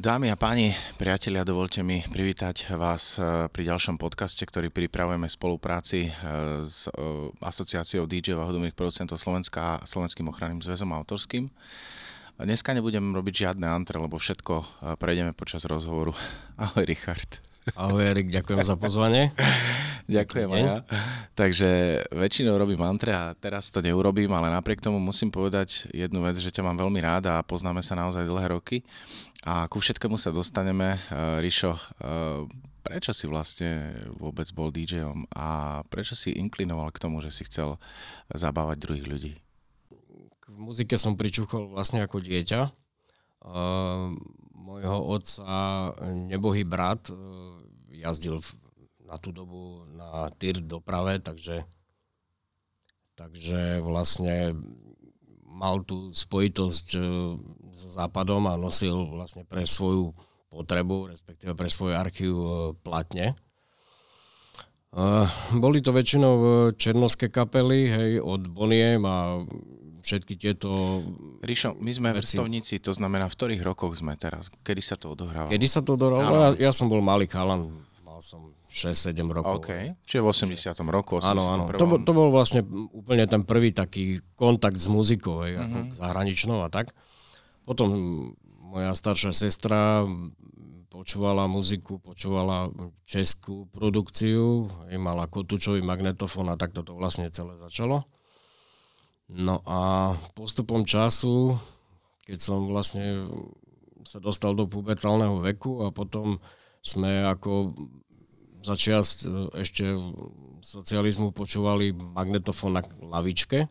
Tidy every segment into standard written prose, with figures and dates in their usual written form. Dámy a páni, priatelia, dovolte mi privítať vás pri ďalšom podcaste, ktorý pripravujeme v spolupráci s asociáciou DJ-ov a hudobných producentov Slovenska a Slovenským ochranným zväzom autorským. Dneska nebudem robiť žiadne antre, lebo všetko prejdeme počas rozhovoru. Ahoj, Richard. Ahoj, Erik, ďakujem za pozvanie. Ďakujem aj ja. Takže väčšinou robím antre a teraz to neurobím, ale napriek tomu musím povedať jednu vec, že ťa mám veľmi rád a poznáme sa naozaj dlhé roky. A ku všetkému sa dostaneme. Rišo, prečo si vlastne vôbec bol DJom a prečo si inklinoval k tomu, že si chcel zabávať druhých ľudí? V muzike som pričuchol vlastne ako dieťa. Mojho otca nebohý brat jazdil na tú dobu na TIR doprave, takže vlastne mal tú spojitosť so Západom a nosil vlastne pre svoju potrebu, respektíve pre svoju archív platne. Boli to väčšinou černovské kapely, hej, od Boniem a všetky tieto... Rišo, my sme vrstovníci, to znamená, v ktorých rokoch sme teraz? Kedy sa to odohrávalo? Ja som bol malý chalan, mal som 6-7 rokov. OK, čiže v 80. roku, 81. Áno, to bol vlastne úplne ten prvý taký kontakt s muzikou, hej, ako zahraničnou a tak. Potom moja staršia sestra počúvala muziku, počúvala českú produkciu, hej, mala kotúčový magnetofón a tak to vlastne celé začalo. No a postupom času, keď som vlastne sa dostal do pubertálneho veku a potom sme ako... začiast ešte socializmu počúvali magnetofón na lavičke,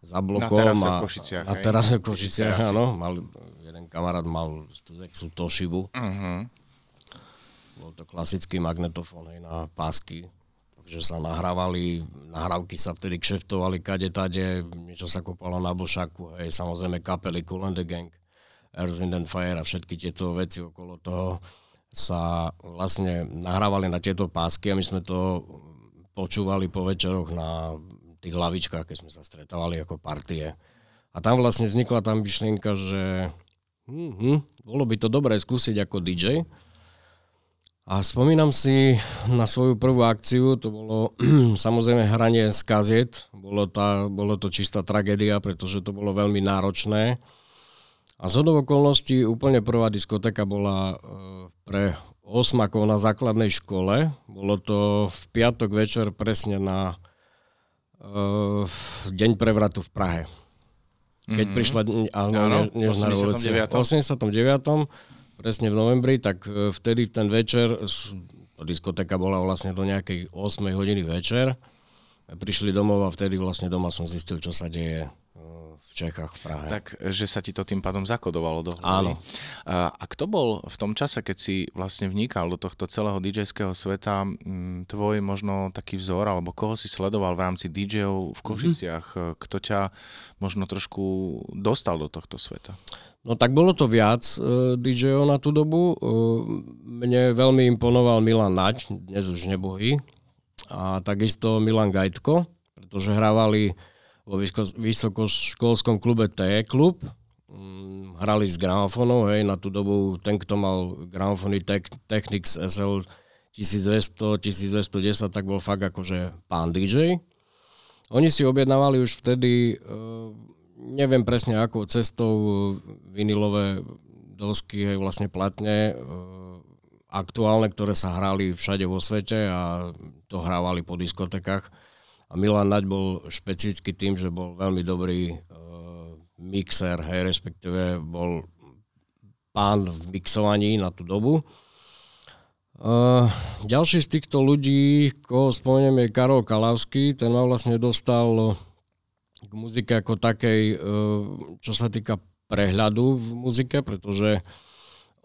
za blokom. Na terase v Košiciach. Na terase v Košiciach, áno. Jeden kamarát mal Stuzexu Toshibu. Bol to klasický magnetofón na pásky. Takže sa nahrávali, nahrávky sa vtedy kšeftovali kade-tade, niečo sa kopalo na bošaku, hej, samozrejme kapely Cool and the Gang, Earth Wind and Fire a všetky tieto veci okolo toho sa vlastne nahrávali na tieto pásky a my sme to počúvali po večeroch na tých lavičkách, keď sme sa stretávali ako partie. A tam vlastne vznikla tá myšlienka, že bolo by to dobré skúsiť ako DJ. A spomínam si na svoju prvú akciu, to bolo samozrejme hranie z kaziet. Bolo to čistá tragédia, pretože to bolo veľmi náročné. A zhodou okolností úplne prvá diskotéka bola pre osmakov na základnej škole. Bolo to v piatok večer presne na deň prevratu v Prahe. Keď prišla nežná revolúcia. V 89. presne v novembri, tak vtedy v ten večer, diskotéka bola vlastne do nejakej 8 hodiny večer. Prišli domov a vtedy vlastne doma som zistil, čo sa deje v Čechách, v Prahe. Takže sa ti to tým pádom zakodovalo do hlavy. Áno. A kto bol v tom čase, keď si vlastne vnikal do tohto celého DJ-ského sveta, tvoj možno taký vzor, alebo koho si sledoval v rámci DJ-ov v Košiciach? Kto ťa možno trošku dostal do tohto sveta? No tak bolo to viac DJ-ov na tú dobu. Mne veľmi imponoval Milan Nať, dnes už nebohý. A takisto Milan Gajtko, pretože hrávali vo vysokoškolskom klube T-klub. Hrali s gramofónom, hej, na tú dobu ten, kto mal gramofóny Technics SL-1200, 1210, tak bol fakt akože pán DJ. Oni si objednávali už vtedy, neviem presne akou cestou, vinilové dosky, hej, vlastne platne, aktuálne, ktoré sa hrali všade vo svete a to hrávali po diskotekách. A Milan Nať bol špecificky tým, že bol veľmi dobrý mixer, hej, respektíve bol pán v mixovaní na tú dobu. Ďalší z týchto ľudí, koho spomeniem, je Karol Kalavský. Ten ma vlastne dostal k muzike ako takej, čo sa týka prehľadu v muzike, pretože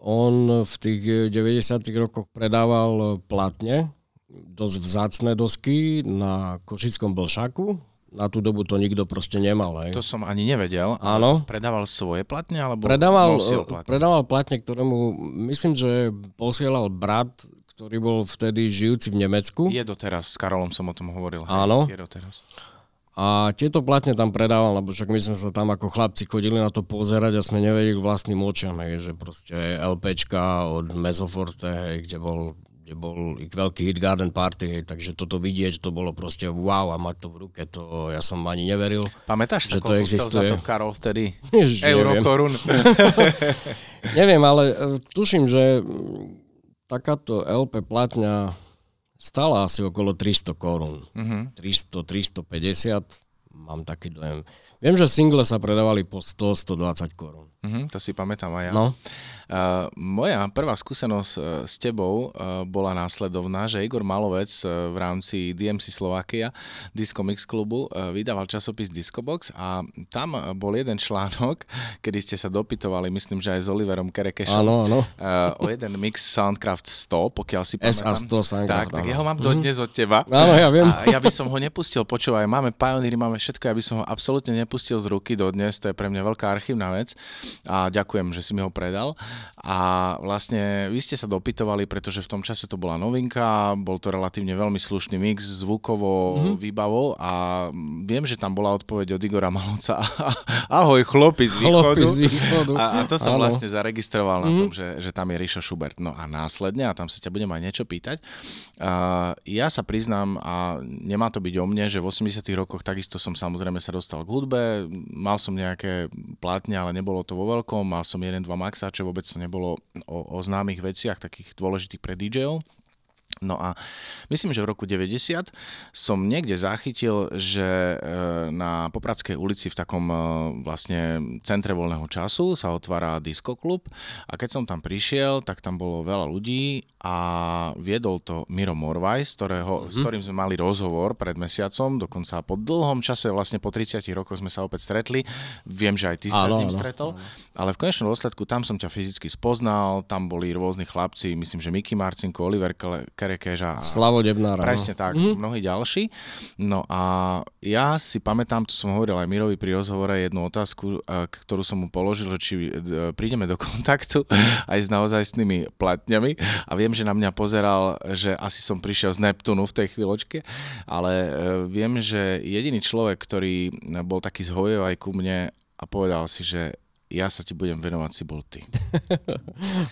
on v tých 90. rokoch predával platne, dosť vzácne dosky na košickom Bolšaku. Na tú dobu to nikto proste nemal. Hej. To som ani nevedel. Áno. Predával svoje platne? Alebo predával platne, ktorému myslím, že posielal brat, ktorý bol vtedy žijúci v Nemecku. Je doteraz, s Karolom som o tom hovoril. Áno. Je doteraz. A A tieto platne tam predával, lebo však my sme sa tam ako chlapci chodili na to pozerať a sme nevedeli vlastným očiam, že proste LPčka od Mezoforte, kde bol veľký hit Garden Party, takže toto vidieť, to bolo proste wow a mať to v ruke, to ja som ani neveril. Pamätáš sa, koľko chcel za to Karol vtedy? Eurokorun. Neviem, ale tuším, že takáto LP platňa stala asi okolo 300 korún. Mm-hmm. 300-350, mám taký dojem. Viem, že single sa predávali po 100-120 korún. Mm-hmm, to si pamätám aj ja. No. Moja prvá skúsenosť s tebou bola následovná, že Igor Malovec v rámci DMC Slovakia Discomix klubu vydával časopis Discobox a tam bol jeden článok, kedy ste sa dopytovali, myslím, že aj s Oliverom Kerekešom, o jeden mix Soundcraft 100, pokiaľ si pamätám. SA 100 Soundcraft. Tak ja ho mám dodnes od teba. Áno, ja viem. A ja by som ho nepustil, počúvaj, máme Pioneery, máme všetko, ja by som ho absolútne nepustil z ruky dodnes, to je pre mňa veľká archívna vec a ďakujem, že si mi ho predal. A vlastne vy ste sa dopytovali, pretože v tom čase to bola novinka, bol to relatívne veľmi slušný mix zvukovo, výbavou a viem, že tam bola odpoveď od Igora Malovca. Ahoj, chlapi z východu. A to som vlastne zaregistroval na tom, že tam je Richard Schubert. No a následne, a tam sa ťa budem aj niečo pýtať, ja sa priznám, a nemá to byť o mne, že v 80 rokoch takisto som samozrejme sa dostal k hudbe, mal som nejaké plátne, ale nebolo to vo veľkom, mal som 1-2 maxáče, vôbec to nebolo o známych veciach, takých dôležitých pre DJ-ov. No a myslím, že v roku 90 som niekde zachytil, že na Popradskej ulici v takom vlastne centre voľného času sa otvára diskoklub a keď som tam prišiel, tak tam bolo veľa ľudí a viedol to Miro Morvaj, s ktorým sme mali rozhovor pred mesiacom, dokonca po dlhom čase, vlastne po 30 rokoch sme sa opäť stretli. Viem, že aj ty si sa s ním stretol, ale v konečnom dôsledku tam som ťa fyzicky spoznal, tam boli rôzni chlapci, myslím, že Miki Marcinko, Oliver Kerekeš, Slavo Debnára. Presne tak, mnohí ďalší. No a ja si pamätám, to som hovoril aj Mirovi pri rozhovore, jednu otázku, ktorú som mu položil, či prídeme do kontaktu aj s naozajstnými platňami. A viem, že na mňa pozeral, že asi som prišiel z Neptúnu v tej chvíľočke, ale viem, že jediný človek, ktorý bol taký zhojev aj ku mne a povedal si, že ja sa ti budem venovať, si bol ty.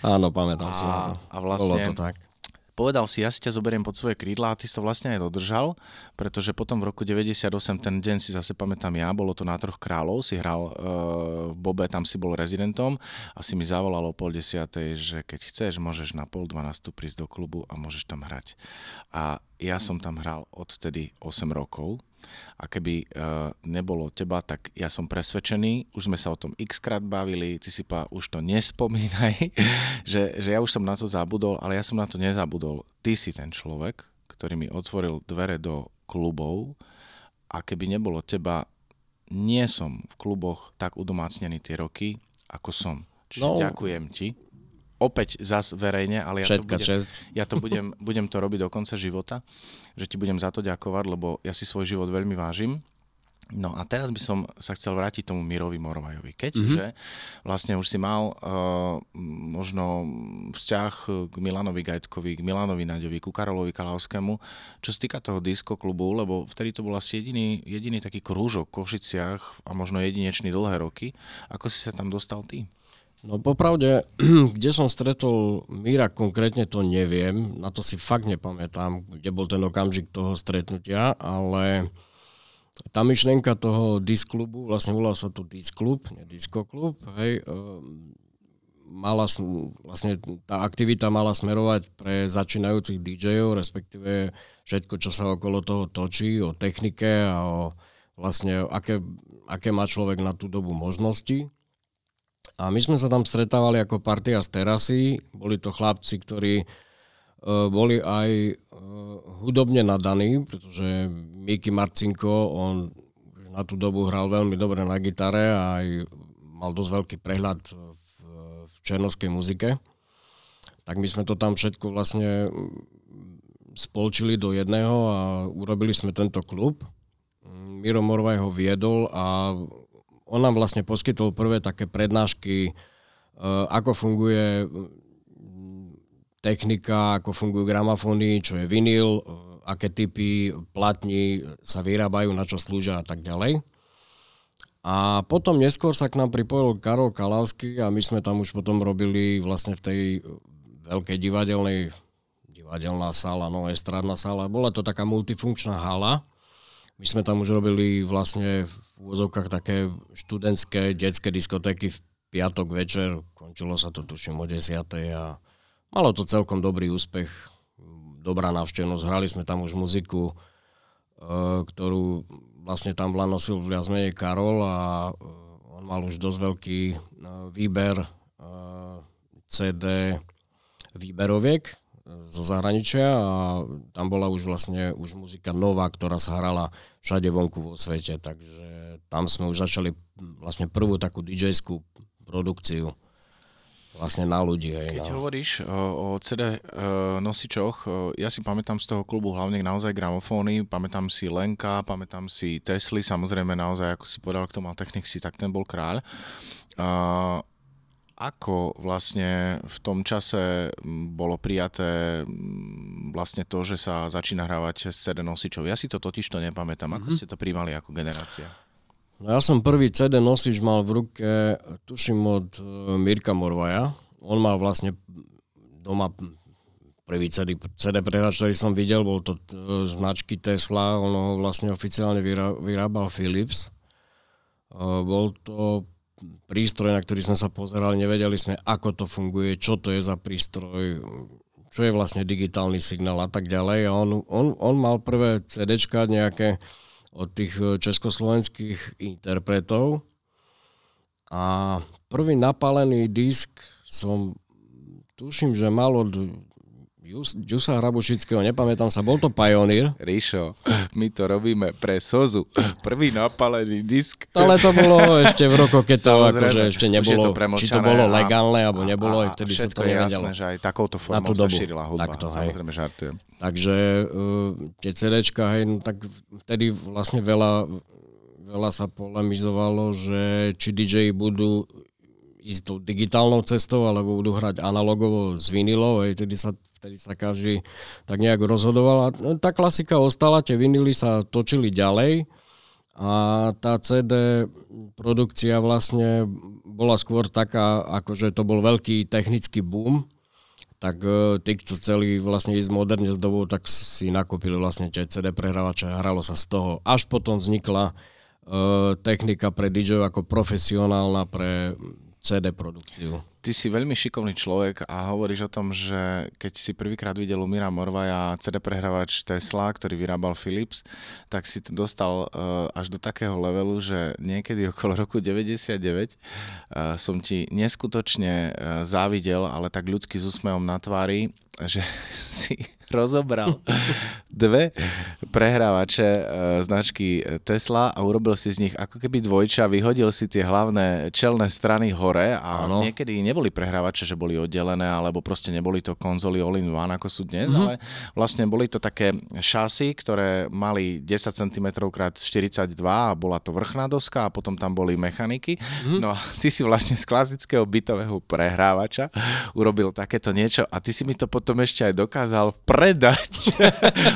Áno, pamätám si. A vlastne bolo to tak. Povedal si, ja si ťa zoberiem pod svoje krídla a ty si to vlastne aj dodržal, pretože potom v roku 98, ten deň si zase pamätám ja, bolo to na Troch kráľov, si hral v Bobe, tam si bol rezidentom a si mi zavolal o 9:30, že keď chceš, môžeš na 11:30 prísť do klubu a môžeš tam hrať. A ja som tam hral odtedy 8 rokov a keby nebolo teba, tak ja som presvedčený, už sme sa o tom x-krát bavili, ty si pa už to nespomínaj, že ja už som na to zabudol, ale ja som na to nezabudol. Ty si ten človek, ktorý mi otvoril dvere do klubov a keby nebolo teba, nie som v kluboch tak udomácnený tie roky, ako som. Čiže ďakujem ti. Opäť zas verejne, ale ja to budem to robiť do konca života, že ti budem za to ďakovať, lebo ja si svoj život veľmi vážim. No a teraz by som sa chcel vrátiť tomu Mirovi Morvajovi, keďže vlastne už si mal možno vzťah k Milanovi Gajtkovi, k Milanovi Naďovi, ku Karolovi Kalavskému, čo sa týka toho diskoklubu, lebo vtedy to bol asi jediný taký krúžok v Košiciach a možno jedinečný dlhé roky. Ako si sa tam dostal ty? No popravde, kde som stretol Mira konkrétne, to neviem, na to si fakt nepamätám, kde bol ten okamžik toho stretnutia, ale tá myšlienka toho disklubu, vlastne volal sa to disklub, nie diskoklub, hej, vlastne tá aktivita mala smerovať pre začínajúcich DJ-ov, respektíve všetko, čo sa okolo toho točí, o technike a o vlastne, aké má človek na tú dobu možnosti. A my sme sa tam stretávali ako partia z terasy. Boli to chlapci, ktorí boli aj hudobne nadaní, pretože Miki Marcinko, on na tú dobu hral veľmi dobre na gitare a aj mal dosť veľký prehľad v černovskej muzike. Tak my sme to tam všetko vlastne spolčili do jedného a urobili sme tento klub. Miro Morvaj ho viedol a on nám vlastne poskytol prvé také prednášky, ako funguje technika, ako fungujú gramofóny, čo je vinyl, aké typy platní sa vyrábajú, na čo slúžia a tak ďalej. A potom neskôr sa k nám pripojil Karol Kalavský a my sme tam už potom robili vlastne v tej veľkej divadelná sála, no estrádna sála. Bola to taká multifunkčná hala. My sme tam už robili vlastne v úvozovkách také študentské, detské diskotéky v piatok večer. Končilo sa to tuším o 10:00 a malo to celkom dobrý úspech. Dobrá návštevnosť. Hrali sme tam už muziku, ktorú vlastne tam nosil viac menej Karol a on mal už dosť veľký výber CD výberoviek zo zahraničia a tam bola už vlastne už muzika nová, ktorá sa hrala všade vonku vo svete, takže tam sme už začali vlastne prvú takú DJ-skú produkciu vlastne na ľudí. Keď hovoríš o CD nosičoch, ja si pamätám z toho klubu hlavne naozaj gramofóny, pamätám si Lenka, pamätám si Tesly, samozrejme naozaj, ako si povedal, kto mal Technicsy, tak ten bol kráľ. Ako vlastne v tom čase bolo prijaté vlastne to, že sa začína hrávať CD nosičov? Ja si to totižto nepamätám. Ako ste to prijímali ako generácia? No ja som prvý CD nosič mal v ruke, tuším, od Mirka Morvaja. On mal vlastne doma prvý CD prehráč, ktorý som videl, bol to značky Tesla, on ho vlastne oficiálne vyrábal Philips. Bol to prístroj, na ktorý sme sa pozerali, nevedeli sme, ako to funguje, čo to je za prístroj, čo je vlastne digitálny signál a tak ďalej. A on mal prvé CDčka nejaké od tých československých interpretov a prvý napálený disk som tuším, že mal od Jusa Hrabušického, nepamätám sa, bol to Pioneer. Ríšo, my to robíme pre Sozu, prvý napálený disk. Ale to bolo ešte v roku, keď to akože ešte nebolo, či to bolo legálne, alebo nebolo, aj vtedy sa to nevedelo. Všetko je jasné, že aj takouto formou sa šírila hudba, takto, samozrejme žartujem. Takže tie CDčka, hej, no tak vtedy vlastne veľa sa polemizovalo, že či DJ budú ísť tou digitálnou cestou, alebo budú hrať analogovo s vinilou, vtedy sa každý tak nejak rozhodoval. A tá klasika ostala, tie vinily sa točili ďalej a tá CD produkcia vlastne bola skôr taká, akože to bol veľký technický boom, tak tí, čo chceli vlastne ísť moderne s dobou, tak si nakúpili vlastne tie CD prehrávače a hralo sa z toho. Až potom vznikla technika pre DJ ako profesionálna pre CD produkciu. Ty si veľmi šikovný človek a hovoríš o tom, že keď si prvýkrát videl u Mira Morvaja CD prehrávač Tesla, ktorý vyrábal Philips, tak si to dostal až do takého levelu, že niekedy okolo roku 99 som ti neskutočne závidel, ale tak ľudsky s úsmevom na tvári, že si rozobral dve prehrávače značky Tesla a urobil si z nich ako keby dvojča, vyhodil si tie hlavné čelné strany hore a niekedy neboli prehrávače, že boli oddelené, alebo proste neboli to konzoly all-in-one, ako sú dnes, ale vlastne boli to také šasy, ktoré mali 10 cm x 42 a bola to vrchná doska a potom tam boli mechaniky. No a ty si vlastne z klasického bytového prehrávača urobil takéto niečo a ty si mi to potom ešte aj dokázal predať.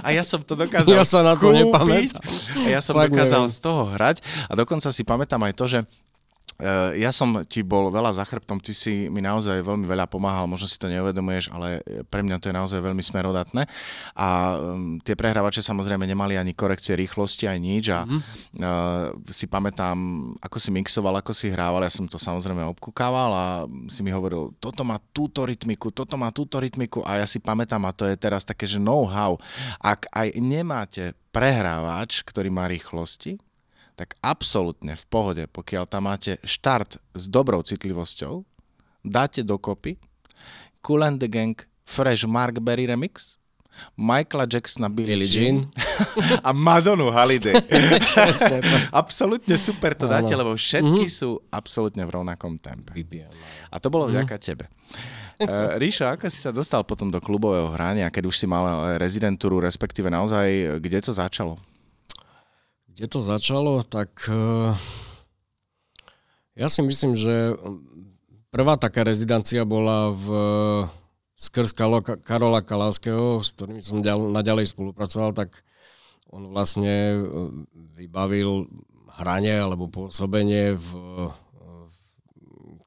A ja som to dokázal kúpiť. Ja sa na to nepamätám. A ja som dokázal z toho hrať a dokonca si pamätám aj to, že ja som ti bol veľa za chrbtom, ty si mi naozaj veľmi veľa pomáhal, možno si to neuvedomuješ, ale pre mňa to je naozaj veľmi smerodatné a tie prehrávače samozrejme nemali ani korekcie rýchlosti, ani nič a si pamätám, ako si mixoval, ako si hrával, ja som to samozrejme obkúkával a si mi hovoril, toto má túto rytmiku a ja si pamätám a to je teraz také, že know-how, ak aj nemáte prehrávač, ktorý má rýchlosti, tak absolútne v pohode, pokiaľ tam máte štart s dobrou citlivosťou, dáte dokopy Cool and the Gang Fresh Mark Berry Remix, Michaela Jacksona Billie Jean a Madonu Holiday. Absolútne super to dáte, lebo všetky sú absolútne v rovnakom tempe. A to bolo vďaka tebe. Ríšo, ako si sa dostal potom do klubového hrania, keď už si mal rezidentúru, respektíve naozaj, kde to začalo? Keď to začalo, tak ja si myslím, že prvá taká rezidencia bola v skrz Karola Kalavského, s ktorým som naďalej spolupracoval, tak on vlastne vybavil hranie alebo pôsobenie v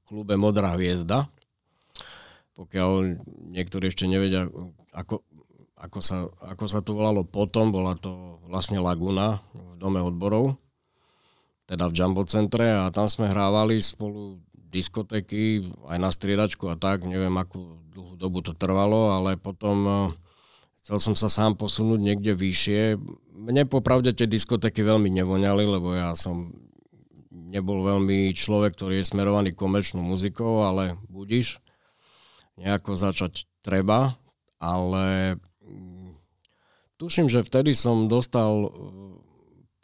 klube Modrá hviezda. Pokiaľ niektorí ešte nevedia, ako sa to volalo potom, bola to vlastne Laguna v Dome odborov, teda v Jumbo centre, a tam sme hrávali spolu diskotéky, aj na striedačku a tak, neviem, akú dlhú dobu to trvalo, ale potom chcel som sa sám posunúť niekde vyššie. Mne popravde tie diskotéky veľmi nevoňali, lebo ja som nebol veľmi človek, ktorý je smerovaný komerčnou muzikou, ale budiš, nejako začať treba, ale tuším, že vtedy som dostal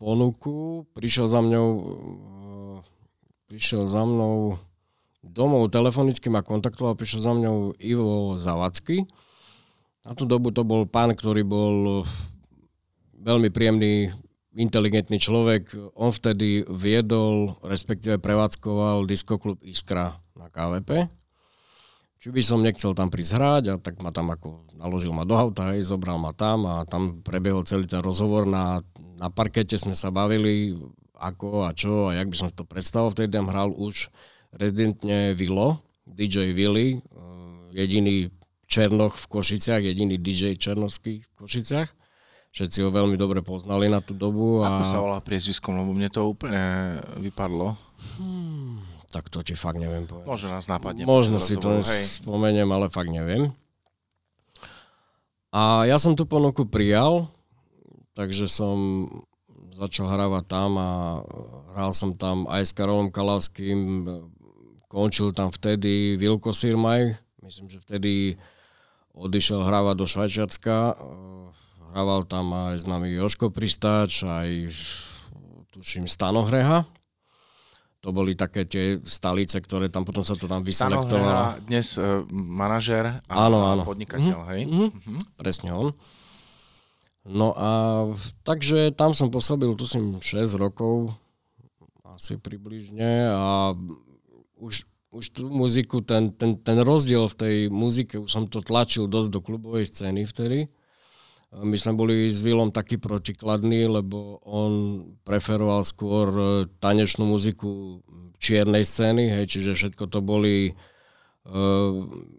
ponuku, prišiel za mnou domov telefonicky ma kontaktoval, prišiel za mnou Ivo Zavadský. Na tú dobu to bol pán, ktorý bol veľmi príjemný, inteligentný človek. On vtedy viedol, respektíve prevádzkoval diskoklub Iskra na KVP. Či by som nechcel tam prísť hrať, a tak ma tam naložil ma do auta, hej, zobral ma tam a tam prebiehol celý ten rozhovor. Na parkete sme sa bavili, ako a čo a jak by som to predstavoval. Vtedy tam hral už rezidentne Vilo, DJ Willy, jediný Černoch v Košiciach, jediný DJ černovský v Košiciach. Všetci ho veľmi dobre poznali na tú dobu. Ako sa volá priezviskom, lebo mne to úplne vypadlo. Tak to ti fakt neviem povedať. Možno nás napadne. Možno si to spomeniem, ale fakt neviem. A ja som tú ponuku prijal, takže som začal hrávať tam a hral som tam aj s Karolom Kalavským. Končil tam vtedy Vilko Sirmaj. Myslím, že vtedy odišiel hrávať do Švajčiarska. Hrával tam aj s nami Jožko Pristač, aj tuším Stanohreha. To boli také tie stalice, ktoré tam potom sa to tam vyselektovalo. Stanohreha, dnes manažér a áno. Podnikateľ, hej? Mm-hmm. Presne on. No a takže tam som pôsobil, tuším, 6 rokov, asi približne, a už tú muziku, ten rozdiel v tej muzike, už som to tlačil dosť do klubovej scény vtedy. My sme boli s Vilom taký protikladný, lebo on preferoval skôr tanečnú muziku čiernej scény, hej, čiže všetko to boli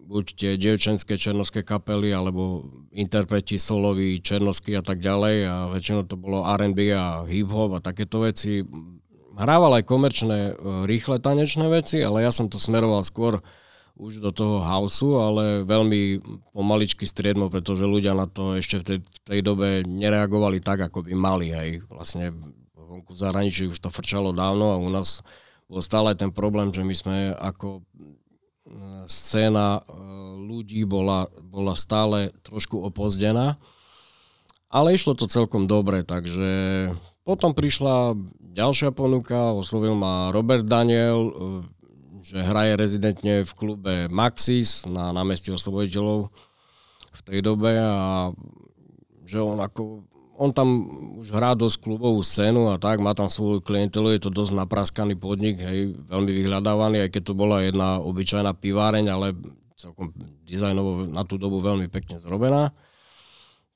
buď tie dievčenské černovské kapely, alebo interpreti soloví, černovskí a tak ďalej, a väčšinou to bolo R&B a hip-hop a takéto veci. Hrával aj komerčné, rýchle tanečné veci, ale ja som to smeroval skôr už do toho houseu, ale veľmi pomaličky striedmo, pretože ľudia na to ešte v tej dobe nereagovali tak, ako by mali. Hej. Vlastne vonku v zahraničí už to frčalo dávno a u nás bol stále ten problém, že my sme ako scéna ľudí bola stále trošku opozdená, ale išlo to celkom dobre, takže potom prišla ďalšia ponuka, oslovil ma Robert Daniel, že hraje rezidentne v klube Maxis na námestí Osloboditeľov v tej dobe, a že on tam už hrá dosť klubovú scénu a tak, má tam svoju klientelu, je to dosť napraskaný podnik, hej, veľmi vyhľadávaný, aj keď to bola jedna obyčajná piváreň, ale celkom dizajnovo na tú dobu veľmi pekne zrobená.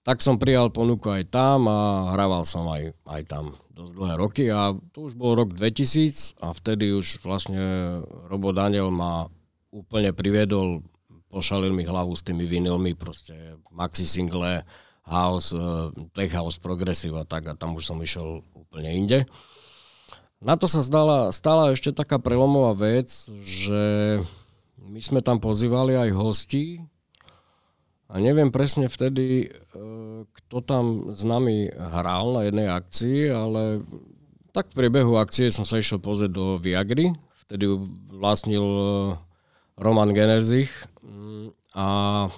Tak som prijal ponuku aj tam a hrával som aj tam dosť dlhé roky, a to už bol rok 2000 a vtedy už vlastne Robo Daniel ma úplne priviedol, pošalil mi hlavu s tými vinilmi, proste maxi single, house, tech house, progressive a tak, a tam už som išiel úplne inde. Na to sa stala ešte taká prelomová vec, že my sme tam pozývali aj hostí. A neviem presne vtedy, kto tam s nami hral na jednej akcii, ale tak v priebehu akcie som sa išiel pozrieť do Viagry. Vtedy vlastnil Roman Generzich. A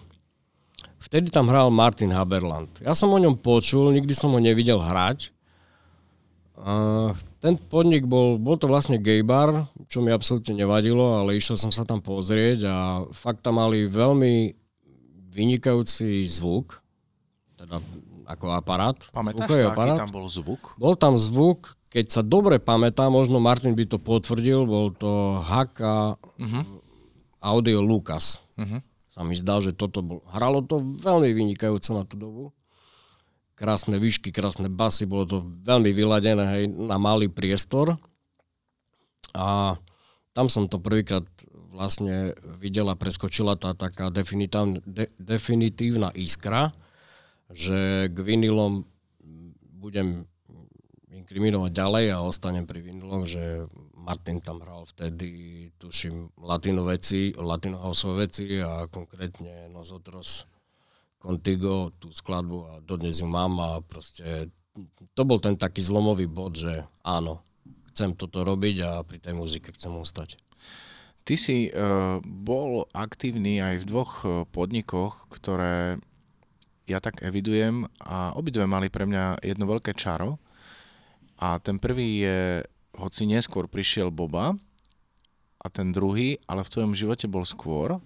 vtedy tam hral Martin Haberland. Ja som o ňom počul, nikdy som ho nevidel hrať. Ten podnik bol to vlastne gay bar, čo mi absolútne nevadilo, ale išiel som sa tam pozrieť a fakt tam mali veľmi vynikajúci zvuk, teda ako aparát. Pamätáš sa, aký tam bol zvuk? Bol tam zvuk, keď sa dobre pamätá, možno Martin by to potvrdil, bol to HAK Audio Lucas. sa mi zdá, že toto bolo. Hralo to veľmi vynikajúco na tú dobu. Krásne výšky, krásne basy, bolo to veľmi vyladené, hej, na malý priestor. A tam som to prvýkrát vlastne videla, preskočila tá taká definitívna iskra, že k vinilom budem inkriminovať ďalej a ostanem pri viniloch, že Martin tam hral vtedy, tuším, latino houseové veci a konkrétne Nosotros Contigo, tú skladbu a dodnes ju mám a proste to bol ten taký zlomový bod, že áno, chcem toto robiť a pri tej muzike chcem ostať. Ty si bol aktívny aj v dvoch podnikoch, ktoré ja tak evidujem a obidve mali pre mňa jedno veľké čaro. A ten prvý je, hoci neskôr prišiel Boba a ten druhý, ale v tvojom živote bol skôr.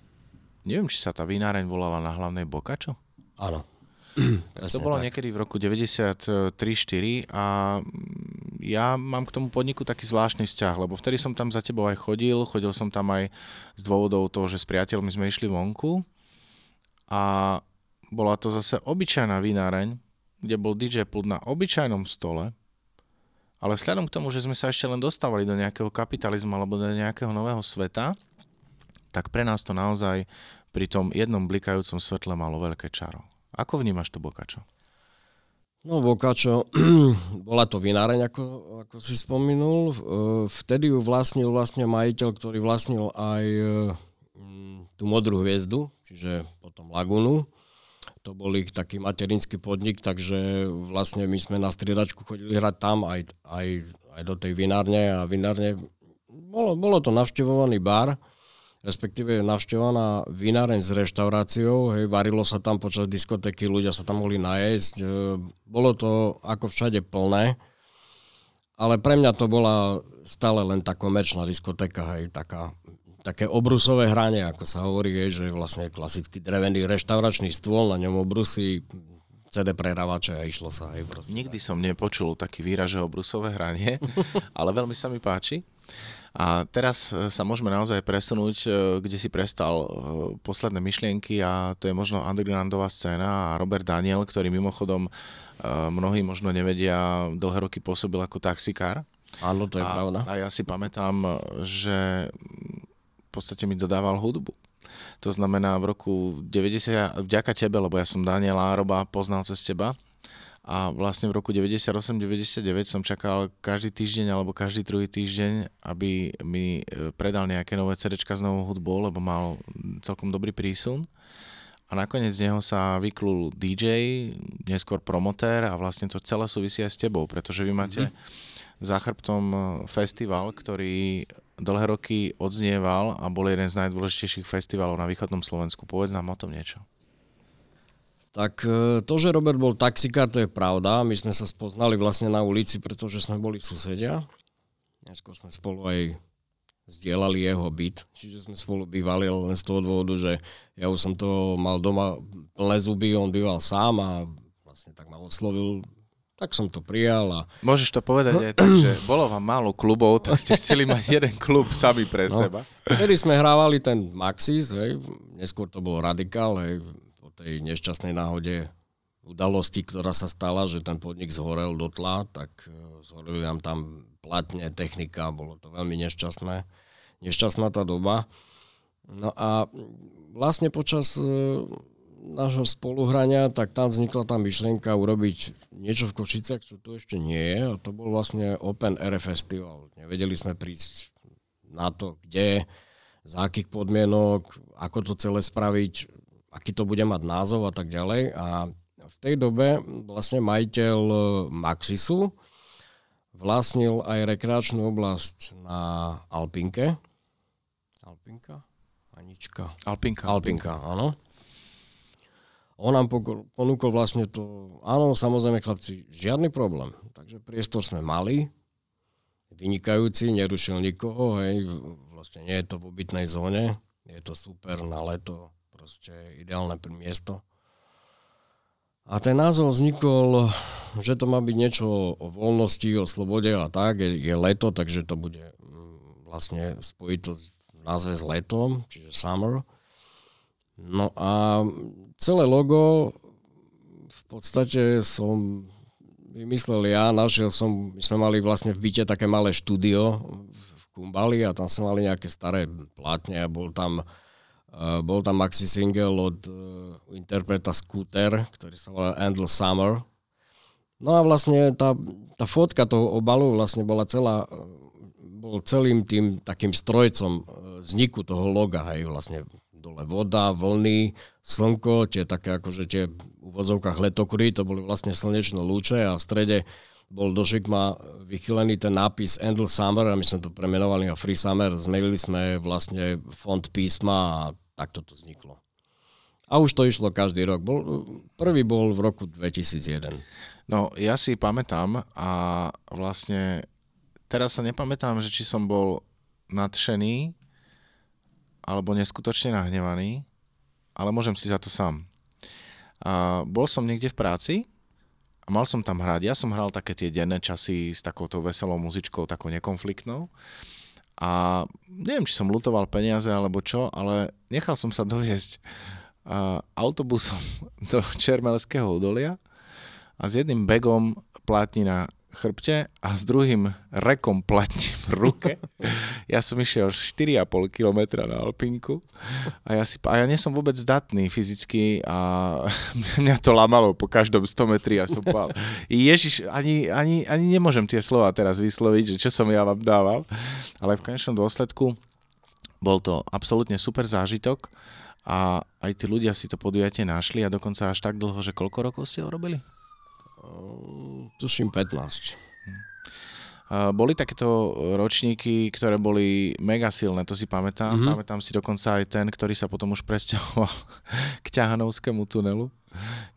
Neviem, či sa tá vináreň volala Na Hlavnej Bokačo? Áno. To bolo tak. Niekedy v roku 93-4 a ja mám k tomu podniku taký zvláštny vzťah, lebo vtedy som tam za tebou aj chodil som tam aj z dôvodov toho, že s priateľmi sme išli vonku a bola to zase obyčajná vináreň, kde bol DJ pult na obyčajnom stole, ale vzhľadom k tomu, že sme sa ešte len dostávali do nejakého kapitalizmu alebo do nejakého nového sveta, tak pre nás to naozaj pri tom jednom blikajúcom svetle malo veľké čaro. Ako vnímaš to Bokačo? No Bokačo, bola to vináreň, ako si spomínul. Vtedy ju vlastnil vlastne majiteľ, ktorý vlastnil aj tú Modrú hviezdu, čiže potom Lagunu. To bol ich taký materinský podnik, takže vlastne my sme na striedačku chodili hrať tam aj do tej vinárne a vinárne. Bolo to navštevovaný bar, respektíve navštevovaná vináreň s reštauráciou, hej, varilo sa tam počas diskotéky, ľudia sa tam mohli najesť, bolo to ako všade plné, ale pre mňa to bola stále len tá komerčná diskotéka, hej, také obrusové hranie, ako sa hovorí, hej, že je vlastne klasický drevený reštauračný stôl, na ňom obrusy, CD prehrávače a išlo sa, hej, proste. Nikdy som nepočul taký výraz, že obrusové hranie, ale veľmi sa mi páči. A teraz sa môžeme naozaj presunúť, kde si prestal posledné myšlienky a to je možno undergroundová scéna a Robert Daniel, ktorý mimochodom mnohí možno nevedia, dlhé roky pôsobil ako taxikár. Áno, to je pravda. A ja si pamätám, že v podstate mi dodával hudbu. To znamená v roku 90, vďaka tebe, lebo ja som Daniela Roba poznal cez teba, a vlastne v roku 98-99 som čakal každý týždeň alebo každý druhý týždeň, aby mi predal nejaké nové CDčka s novou hudbou, lebo mal celkom dobrý prísun. A nakoniec z neho sa vyklul DJ, neskôr promotér a vlastne to celé súvisí aj s tebou, pretože vy máte za chrbtom festival, ktorý dlhé roky odznieval a bol jeden z najdôležitejších festivalov na východnom Slovensku. Povedz nám o tom niečo. Tak to, že Robert bol taxikár, to je pravda. My sme sa spoznali vlastne na ulici, pretože sme boli susedia. Neskôr sme spolu aj zdieľali jeho byt. Čiže sme spolu bývali len z toho dôvodu, že ja už som to mal doma plné zuby, on býval sám a vlastne tak ma oslovil. Tak som to prijal a... Môžeš to povedať aj tak, že bolo vám málo klubov, tak ste chceli mať jeden klub sami pre seba. Vtedy sme hrávali ten Maxis, hej. Neskôr to bol Radikál, hej. Tej nešťastnej náhode udalosti, ktorá sa stala, že ten podnik zhorel do tla, tak zhoreli nám tam platne, technika, bolo to veľmi nešťastné. Nešťastná tá doba. No a vlastne počas nášho spoluhrania, tak tam vznikla tá myšlienka urobiť niečo v Košiciach, čo tu ešte nie je, a to bol vlastne Open Air Festival. Nevedeli sme prísť na to, kde, za akých podmienok, ako to celé spraviť, aký to bude mať názov a tak ďalej. A v tej dobe vlastne majiteľ Maxisu vlastnil aj rekreačnú oblasť na Alpinke. Alpinka? Anička. Alpinka, áno. On nám ponúkol vlastne to, áno, samozrejme chlapci, žiadny problém. Takže priestor sme mali, vynikajúci, nerušil nikoho, hej, vlastne nie je to v obytnej zóne, je to super na leto, proste ideálne miesto. A ten názov vznikol, že to má byť niečo o voľnosti, o slobode a tak. Je leto, takže to bude vlastne spojitosť v názve s letom, čiže summer. No a celé logo v podstate som vymyslel ja, my sme mali vlastne v byte také malé štúdio v Kumbali a tam sme mali nejaké staré plátne a bol tam maxi single od interpreta Scooter, ktorý sa volá Endless Summer. No a vlastne tá fotka toho obalu vlastne bol celým tým takým strojcom vzniku toho loga, hej, vlastne dole voda, vlny, slnko, tie také akože tie v uvozovkách letokry, to boli vlastne slnečno lúče a v strede bol do šikma vychylený ten nápis Endless Summer a my sme to premenovali na Free Summer, zmenili sme vlastne fond písma a takto to vzniklo. A už to išlo každý rok. Prvý bol v roku 2001. No, ja si pamätám a vlastne teraz sa nepamätám, že či som bol nadšený alebo neskutočne nahnevaný, ale môžem si za to sám. A bol som niekde v práci a mal som tam hrať. Ja som hral také tie denné časy s takouto veselou muzičkou, takou nekonfliktnou. A neviem, či som lutoval peniaze alebo čo, ale nechal som sa doviesť autobusom do Čermelského údolia a s jedným bagom plátni na chrbte a s druhým rekom plátni v ruke. Ja som išiel 4,5 kilometra na Alpinku a ja nie som vôbec zdatný fyzicky a mňa to lamalo po každom 100 metri a som pál. Ježiš, ani nemôžem tie slova teraz vysloviť, že čo som ja vám dával, ale v konečnom dôsledku bol to absolútne super zážitok. A aj tí ľudia si to podujatie našli a dokonca až tak dlho, že koľko rokov ste ho robili? Tuším 15. Boli takéto ročníky, ktoré boli mega silné, to si pamätám. Mm-hmm. Pamätám si dokonca aj ten, ktorý sa potom už presťahoval k Ťahanovskému tunelu,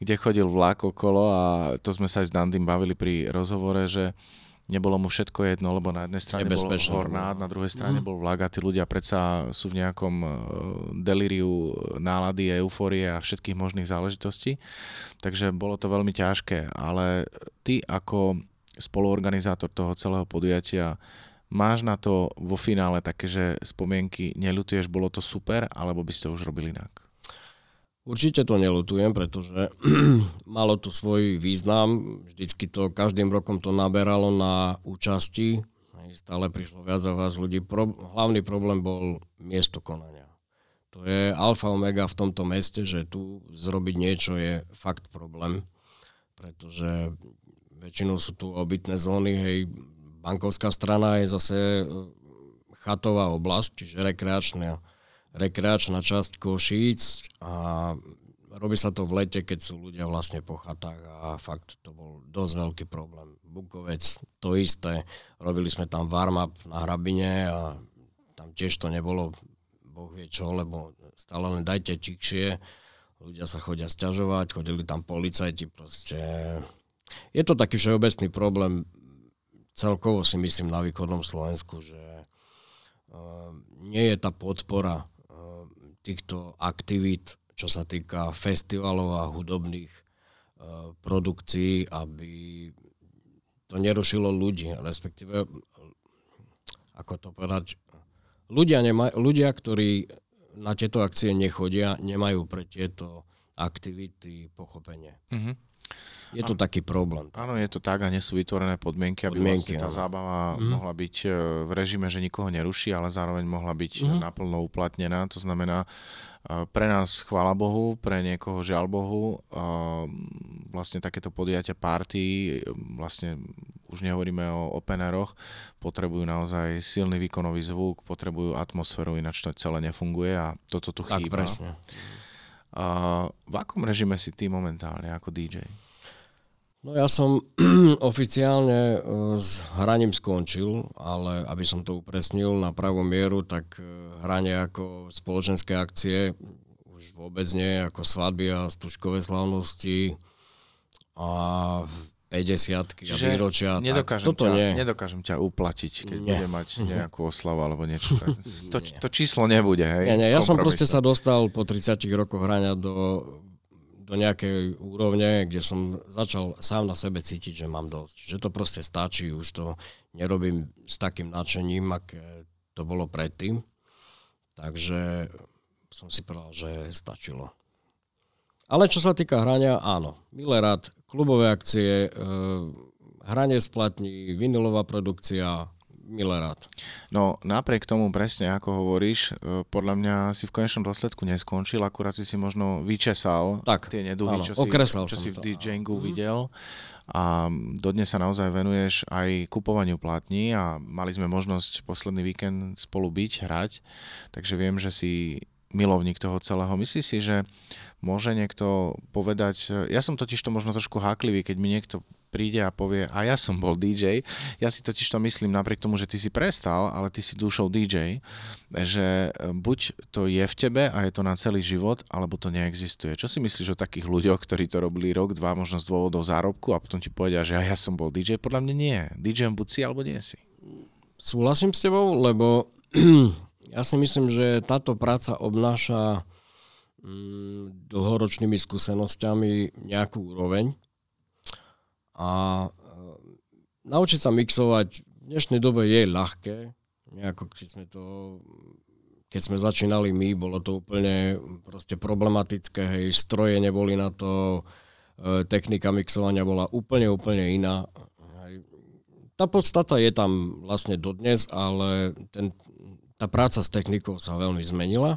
kde chodil vlak okolo a to sme sa aj s Dandym bavili pri rozhovore, že nebolo mu všetko jedno, lebo na jednej strane bol hornád, na druhej strane bol vlak a tí ľudia predsa sú v nejakom delíriu nálady, eufórie a všetkých možných záležitostí. Takže bolo to veľmi ťažké, ale ty ako spoluorganizátor toho celého podujatia máš na to vo finále také, že spomienky neľutuješ, bolo to super, alebo by ste už robili inak? Určite to neľutujem, pretože malo to svoj význam. Vždycky to, každým rokom to naberalo na účasti. Stále prišlo viac a viac ľudí. Hlavný problém bol miesto konania. To je alfa omega v tomto meste, že tu zrobiť niečo je fakt problém, pretože väčšinou sú tu obytné zóny. Hej, bankovská strana je zase chatová oblasť, čiže rekreačná časť Košíc a robí sa to v lete, keď sú ľudia vlastne po chatách a fakt to bol dosť veľký problém. Bukovec, to isté, robili sme tam warm-up na Hrabine a tam tiež to nebolo boh vie čo, lebo stále len dajte tichšie, ľudia sa chodia sťažovať, chodili tam policajti, proste je to taký všeobecný problém celkovo si myslím na východnom Slovensku, že nie je tá podpora týchto aktivít, čo sa týka festivalov a hudobných produkcií, aby to nerušilo ľudí, respektíve, ako to povedať, ľudia, ktorí na tieto akcie nechodia, nemajú pre tieto aktivity pochopenie. Mm-hmm. Je to taký problém. Áno, je to tak a nie sú vytvorené podmienky, vlastne tá zábava mohla byť v režime, že nikoho neruší, ale zároveň mohla byť naplno uplatnená. To znamená, pre nás chvála Bohu, pre niekoho žiaľ Bohu. Vlastne takéto podujatia party, vlastne už nehovoríme o openeroch, potrebujú naozaj silný výkonový zvuk, potrebujú atmosféru, ináč to celé nefunguje a toto tu chýba. Tak presne. V akom režime si ty momentálne ako DJ? No ja som oficiálne s hraním skončil, ale aby som to upresnil na pravú mieru, tak hranie ako spoločenské akcie už vôbec nie, ako svadby a stúškové slávnosti a 50-ky a výročia. Nedokážem ťa uplatiť, keď budem mať nejakú oslavu alebo niečo. To číslo nebude, hej? Nie, ja som proste sa dostal po 30 rokoch hrania do nejakej úrovne, kde som začal sám na sebe cítiť, že mám dosť. Že to proste stačí, už to nerobím s takým nadšením, aké to bolo predtým. Takže som si povedal, že stačilo. Ale čo sa týka hrania, áno. Milerád, klubové akcie, hranie splatní, vinylová produkcia, milerád. No napriek tomu presne, ako hovoríš, podľa mňa si v konečnom dôsledku neskončil, akurát si možno vyčesal tak, tie neduhy, áno, čo si v DJingu videl. A dodnes sa naozaj venuješ aj kupovaniu platní a mali sme možnosť posledný víkend spolu byť, hrať, takže viem, že si milovník toho celého. Myslíš si, že môže niekto povedať, ja som totiž to možno trošku háklivý, keď mi niekto príde a povie, a ja som bol DJ, ja si totiž to myslím, napriek tomu, že ty si prestal, ale ty si dušou DJ, že buď to je v tebe a je to na celý život, alebo to neexistuje. Čo si myslíš o takých ľuďoch, ktorí to robili rok, dva, možno z dôvodov zárobku a potom ti povedia, že ja som bol DJ? Podľa mňa nie. DJom buď si, alebo nie si. Súhlasím s tebou, lebo ja si myslím, že táto práca obnáša dlhoročnými skúsenosťami nejakú úroveň a naučiť sa mixovať v dnešnej dobe je ľahké. Nejako, keď sme začínali my, bolo to úplne proste problematické, hej, stroje neboli na to, technika mixovania bola úplne iná. Hej. Tá podstata je tam vlastne dodnes, ale tá práca s technikou sa veľmi zmenila,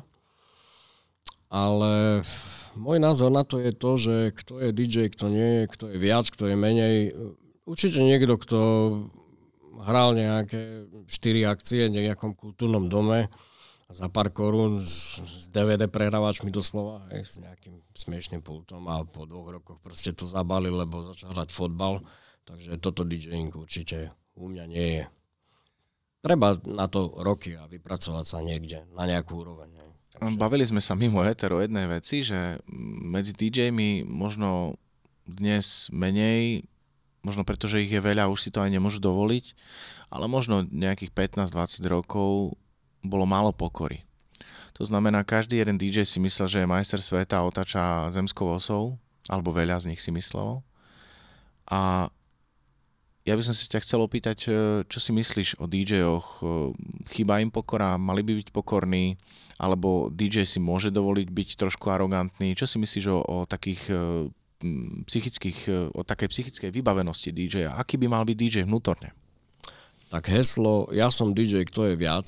ale môj názor na to je to, že kto je DJ, kto nie je, kto je viac, kto je menej. Určite niekto, kto hral nejaké 4 akcie v nejakom kultúrnom dome za pár korún s DVD prehrávačmi doslova, hej, s nejakým smiešným pultom a po 2 rokoch proste to zabali, lebo začal hrať fotbal, takže toto DJing určite u mňa nie je. Treba na to roky a vypracovať sa niekde, na nejakú úroveň. Takže bavili sme sa mimo hetero jednej veci, že medzi DJmi možno dnes menej, možno preto, že ich je veľa, už si to aj nemôžu dovoliť, ale možno nejakých 15-20 rokov bolo málo pokory. To znamená, každý jeden DJ si myslel, že je majster sveta a otáča zemskou osou, alebo veľa z nich si myslelo. A ja by som si ťa chcel opýtať, čo si myslíš o DJ-och? Chýba im pokora? Mali by byť pokorní? Alebo DJ si môže dovoliť byť trošku arogantný? Čo si myslíš o takých o takej psychickej vybavenosti DJ-a? Aký by mal byť DJ vnútorne? Tak heslo, ja som DJ, kto je viac,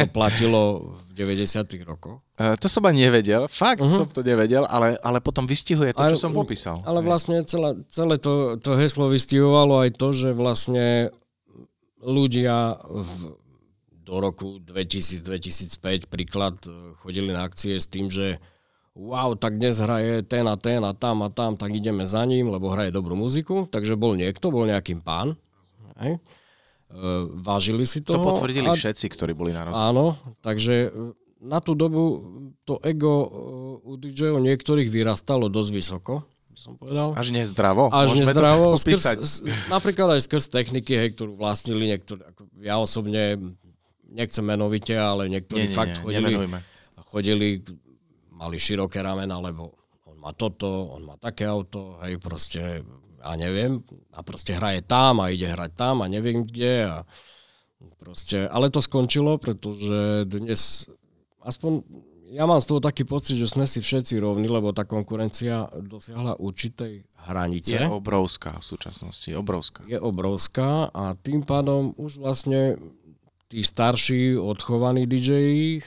to platilo v 90. rokoch. To som ani nevedel, fakt som to nevedel, ale potom vystihuje to, čo som popísal. Ale vlastne celé to heslo vystihovalo aj to, že vlastne ľudia do roku 2000-2005 príklad chodili na akcie s tým, že wow, tak dnes hraje ten a ten a tam, tak ideme za ním, lebo hraje dobrú muziku, takže bol nejakým pán, hej? Vážili si toho. To potvrdili všetci, ktorí boli na rozhovore. Áno, takže na tú dobu to ego u DJ-ov niektorých vyrastalo dosť vysoko, by som povedal. Až nezdravo. Napríklad aj skrz techniky, hej, ktorú vlastnili niektorí, ako ja osobne nechcem menovite, ale niektorí chodili, mali široké ramena, lebo on má toto, on má také auto, hej, proste a neviem, a proste hraje tam a ide hrať tam a neviem kde a proste, ale to skončilo, pretože dnes aspoň ja mám z toho taký pocit, že sme si všetci rovní, lebo tá konkurencia dosiahla určitej hranice. Je obrovská v súčasnosti, a tým pádom už vlastne tí starší odchovaní DJ-i,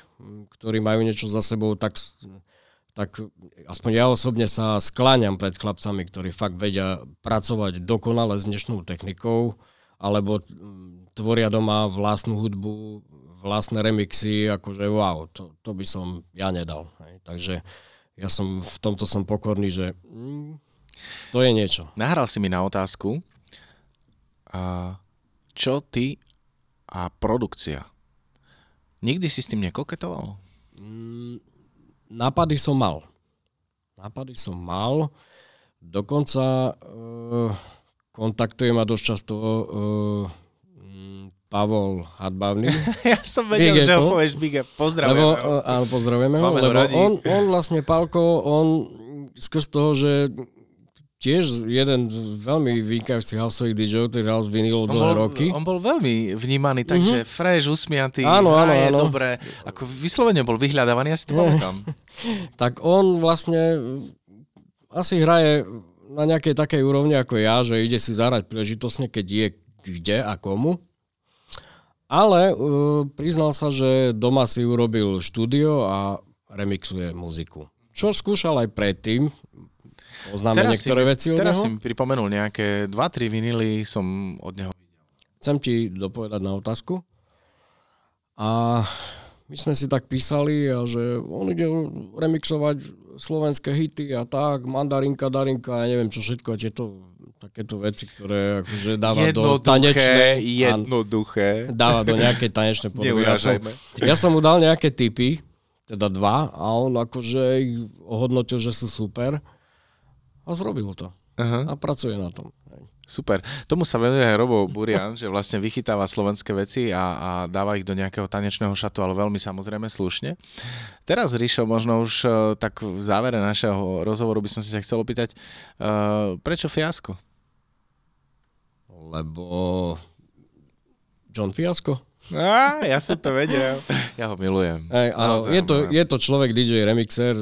ktorí majú niečo za sebou, tak aspoň ja osobne sa skláňam pred chlapcami, ktorí fakt vedia pracovať dokonale s dnešnou technikou, alebo tvoria doma vlastnú hudbu, vlastné remixy, akože wow, to by som ja nedal. Hej. Takže ja som v tomto som pokorný, že to je niečo. Nahral si mi na otázku, čo ty a produkcia. Nikdy si s tým nekoketoval? Nápady som mal. Dokonca kontaktuje ma dosť často Pavol Hadbavný. Ja som vedel, Big že ho povieš Big Apple. Pozdravujeme ho. Áno, pozdravujeme ho, lebo on vlastne, Palko, on skrz toho, že tiež jeden z veľmi vynikajúcich houseových DJ-ov, ktorý hral z vinylu dlhé roky. On bol veľmi vnímaný, takže fresh, usmiatý, áno. Dobré. Ako vyslovene bol vyhľadávaný, ja si to pamätám. Tak on vlastne asi hraje na nejakej takej úrovni ako ja, že ide si zahrať príležitosne, keď je kde a komu. Ale priznal sa, že doma si urobil štúdio a remixuje muziku. Čo skúšal aj predtým. Oznáme niektoré veci od neho. Teraz si mi pripomenul nejaké 2-3 vinily som od neho videl. Chcem ti dopovedať na otázku. A my sme si tak písali, že on ide remixovať slovenské hity a tak, Mandarinka, Darinka, ja neviem čo všetko, tieto takéto veci, ktoré akože dáva do tanečnej. Jednoduché. Dáva do nejakej tanečnej podoby. Ja som mu dal nejaké tipy, teda 2, a on akože ohodnotil, že sú super. A zrobilo to. Aha. A pracuje na tom. Super. Tomu sa venuje aj Robo Burian, že vlastne vychytáva slovenské veci a dáva ich do nejakého tanečného šatu, ale veľmi samozrejme slušne. Teraz, Ríšo, možno už tak v závere našeho rozhovoru by som si ťa chcel opýtať, prečo Fiasko? Lebo John Fiasko. Á, ja som to vedel. Ja ho milujem. Je to človek DJ remixer,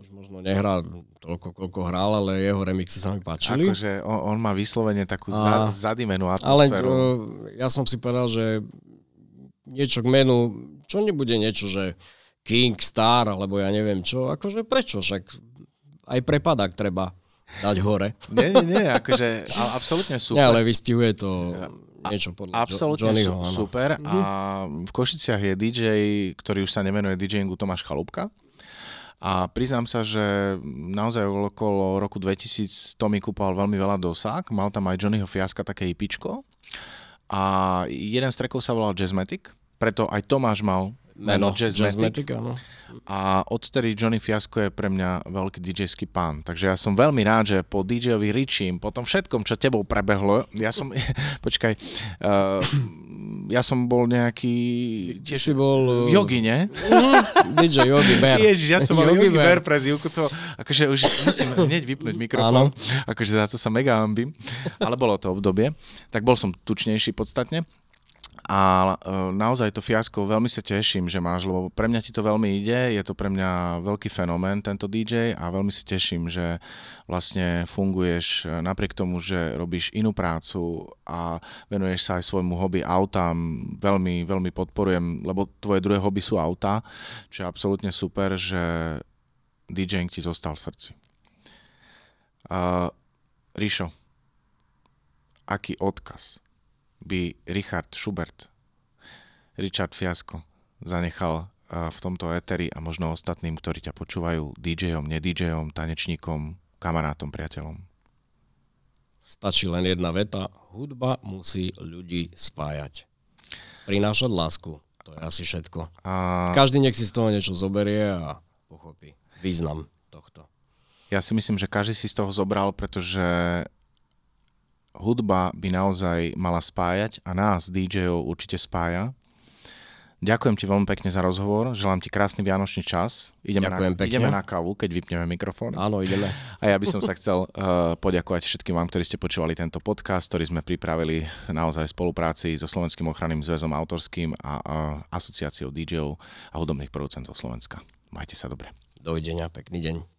už možno nehrá toľko, koľko hral, ale jeho remixy sa mi páčili. Akože on má vyslovene takú zadimenú atmosféru. Ale ja som si povedal, že niečo k menu, čo nebude niečo, že King, Star, alebo ja neviem čo, akože prečo, však aj prepadák treba dať hore. Nie, akože absolútne super. Nie, ale vystihuje to niečo podľa Johnnyho. Absolútne super. A v Košiciach je DJ, ktorý už sa nemenuje DJingu, Tomáš Chalúbka. A priznám sa, že naozaj okolo roku 2000 Tommy kúpal veľmi veľa dosák. Mal tam aj Johnnyho Fiaska, také hipičko. A jeden z trackov sa volal Jazzmatic. Preto aj Tomáš mal meno Jazzmatic. A odtedy Johnny Fiasko je pre mňa veľký DJ-ský pán. Takže ja som veľmi rád, že po DJ-ovi Richim, po tom všetkom, čo tebou prebehlo, ja som bol nejaký... Ty si bol... Jogi, ne? DJ Jogi Bear. Ježiš, ja som mal Jogi Bear pre zivku toho. Akože už musím hneď vypnúť mikrofón. Akože za to sa mega hambím. Ale bolo to obdobie. Tak bol som tučnejší podstatne. A naozaj to Fiasko, veľmi sa teším, že máš, lebo pre mňa ti to veľmi ide, je to pre mňa veľký fenomén tento DJ a veľmi sa teším, že vlastne funguješ napriek tomu, že robíš inú prácu a venuješ sa aj svojmu hobby autám, veľmi, veľmi podporujem, lebo tvoje druhé hobby sú autá, čo je absolútne super, že DJing ti zostal v srdci. Ríšo, aký odkaz by Richard Schubert, Richard Fiasko zanechal v tomto éteri a možno ostatným, ktorí ťa počúvajú, DJ-om, ne DJ-om, tanečníkom, kamarátom, priateľom? Stačí len jedna veta. Hudba musí ľudí spájať. Prinášať lásku. To je asi všetko. Každý nech si z toho niečo zoberie a pochopí význam tohto. Ja si myslím, že každý si z toho zobral, pretože hudba by naozaj mala spájať a nás, DJ-ov, určite spája. Ďakujem ti veľmi pekne za rozhovor, želám ti krásny vianočný čas. Ideme na kávu, keď vypneme mikrofón. Áno, ideme. A ja by som sa chcel poďakovať všetkým vám, ktorí ste počúvali tento podcast, ktorý sme pripravili naozaj v spolupráci so Slovenským ochranným zväzom autorským a asociáciou DJ-ov a hudobných producentov Slovenska. Majte sa dobre. Dovidenia, pekný deň.